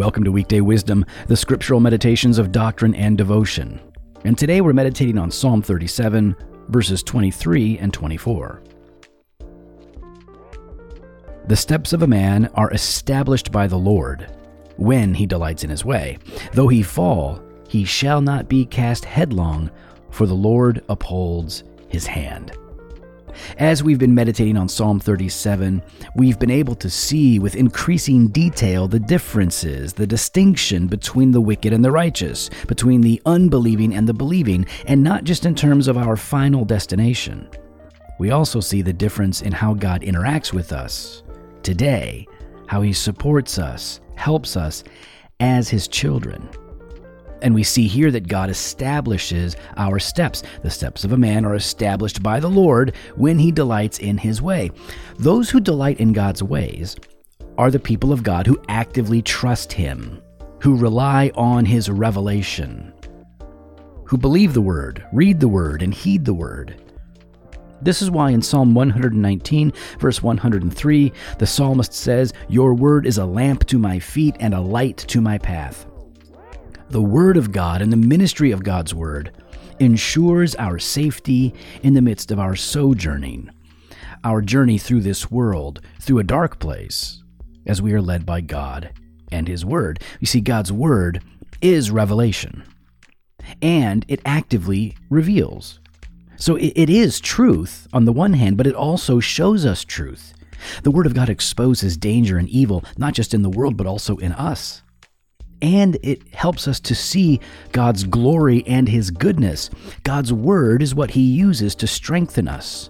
Welcome to Weekday Wisdom, the scriptural meditations of doctrine and devotion. And today we're meditating on Psalm 37, verses 23 and 24. The steps of a man are established by the Lord, when he delights in his way. Though he fall, he shall not be cast headlong, for the Lord upholds his hand. As we've been meditating on Psalm 37, we've been able to see with increasing detail the differences, the distinction between the wicked and the righteous, between the unbelieving and the believing, and not just in terms of our final destination. We also see the difference in how God interacts with us today, how he supports us, helps us as his children. And we see here that God establishes our steps. The steps of a man are established by the Lord when he delights in his way. Those who delight in God's ways are the people of God who actively trust him, who rely on his revelation, who believe the word, read the word, and heed the word. This is why in Psalm 119, verse 103, the psalmist says, "Your word is a lamp to my feet and a light to my path." The Word of God and the ministry of God's Word ensures our safety in the midst of our sojourning, our journey through this world, through a dark place, as we are led by God and His Word. You see, God's Word is revelation, and it actively reveals. So it is truth on the one hand, but it also shows us truth. The Word of God exposes danger and evil, not just in the world, but also in us. And it helps us to see God's glory and his goodness. God's word is what he uses to strengthen us,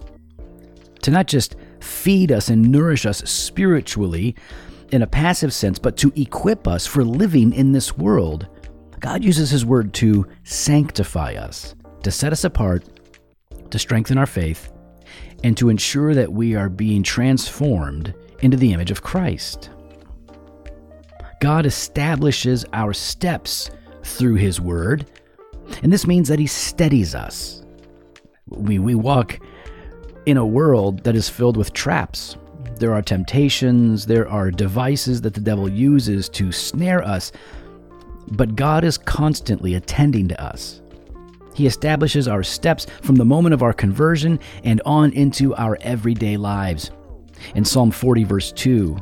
to not just feed us and nourish us spiritually in a passive sense, but to equip us for living in this world. God uses his word to sanctify us, to set us apart, to strengthen our faith, and to ensure that we are being transformed into the image of Christ. God establishes our steps through his word, and this means that he steadies us. We walk in a world that is filled with traps. There are temptations, there are devices that the devil uses to snare us, but God is constantly attending to us. He establishes our steps from the moment of our conversion and on into our everyday lives. In Psalm 40, verse 2,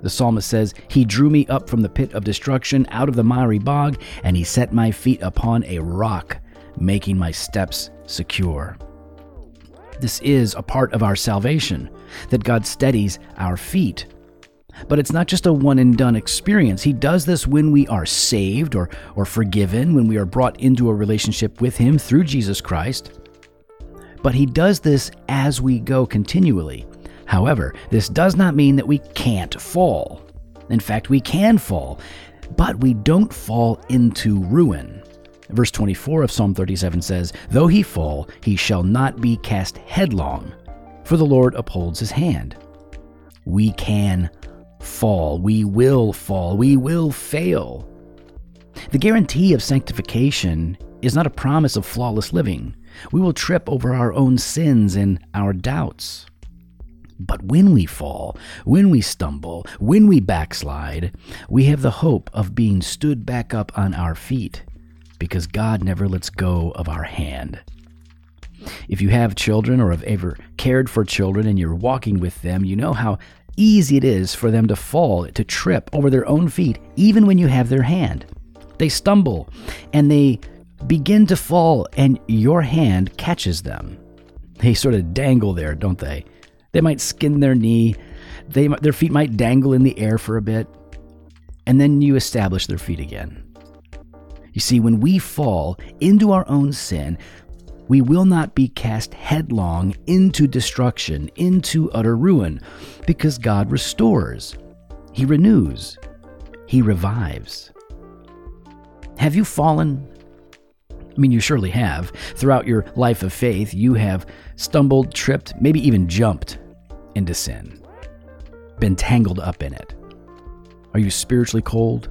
the psalmist says, "He drew me up from the pit of destruction, out of the miry bog, and he set my feet upon a rock, making my steps secure." This is a part of our salvation, that God steadies our feet. But it's not just a one-and-done experience. He does this when we are saved or forgiven, when we are brought into a relationship with him through Jesus Christ. But he does this as we go continually. However, this does not mean that we can't fall. In fact, we can fall, but we don't fall into ruin. Verse 24 of Psalm 37 says, "Though he fall, he shall not be cast headlong, for the Lord upholds his hand." We can fall, we will fail. The guarantee of sanctification is not a promise of flawless living. We will trip over our own sins and our doubts. But when we fall, when we stumble, when we backslide, we have the hope of being stood back up on our feet, because God never lets go of our hand. If you have children or have ever cared for children and you're walking with them, you know how easy it is for them to fall, to trip over their own feet, even when you have their hand. They stumble and they begin to fall, and your hand catches them. They sort of dangle there, don't they? They might skin their knee, their feet might dangle in the air for a bit, and then you establish their feet again. You see, when we fall into our own sin, we will not be cast headlong into destruction, into utter ruin, because God restores, he renews, he revives. Have you fallen? I mean, you surely have. Throughout your life of faith, you have stumbled, tripped, maybe even jumped into sin, been tangled up in it. Are you spiritually cold?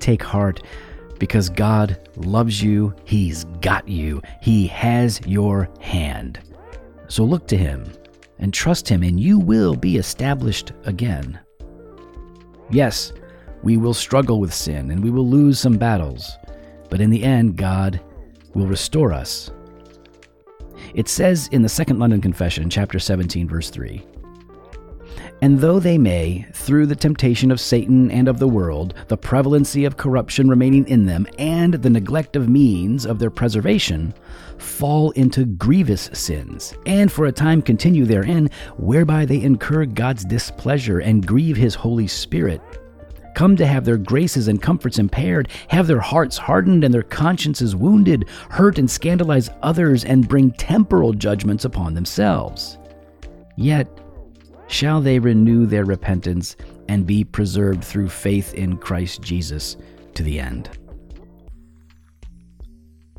Take heart, because God loves you. He's got you. He has your hand. So look to him and trust him, and you will be established again. Yes, We will struggle with sin and we will lose some battles, but in the end, God will restore us. It says in the Second London Confession, chapter 17, verse 3, "And though they may, through the temptation of Satan and of the world, the prevalency of corruption remaining in them, and the neglect of means of their preservation, fall into grievous sins, and for a time continue therein, whereby they incur God's displeasure and grieve His Holy Spirit, come to have their graces and comforts impaired, have their hearts hardened and their consciences wounded, hurt and scandalize others, and bring temporal judgments upon themselves. Yet shall they renew their repentance and be preserved through faith in Christ Jesus to the end."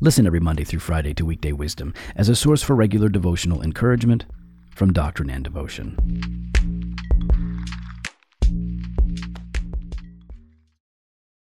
Listen every Monday through Friday to Weekday Wisdom as a source for regular devotional encouragement from Doctrine and Devotion.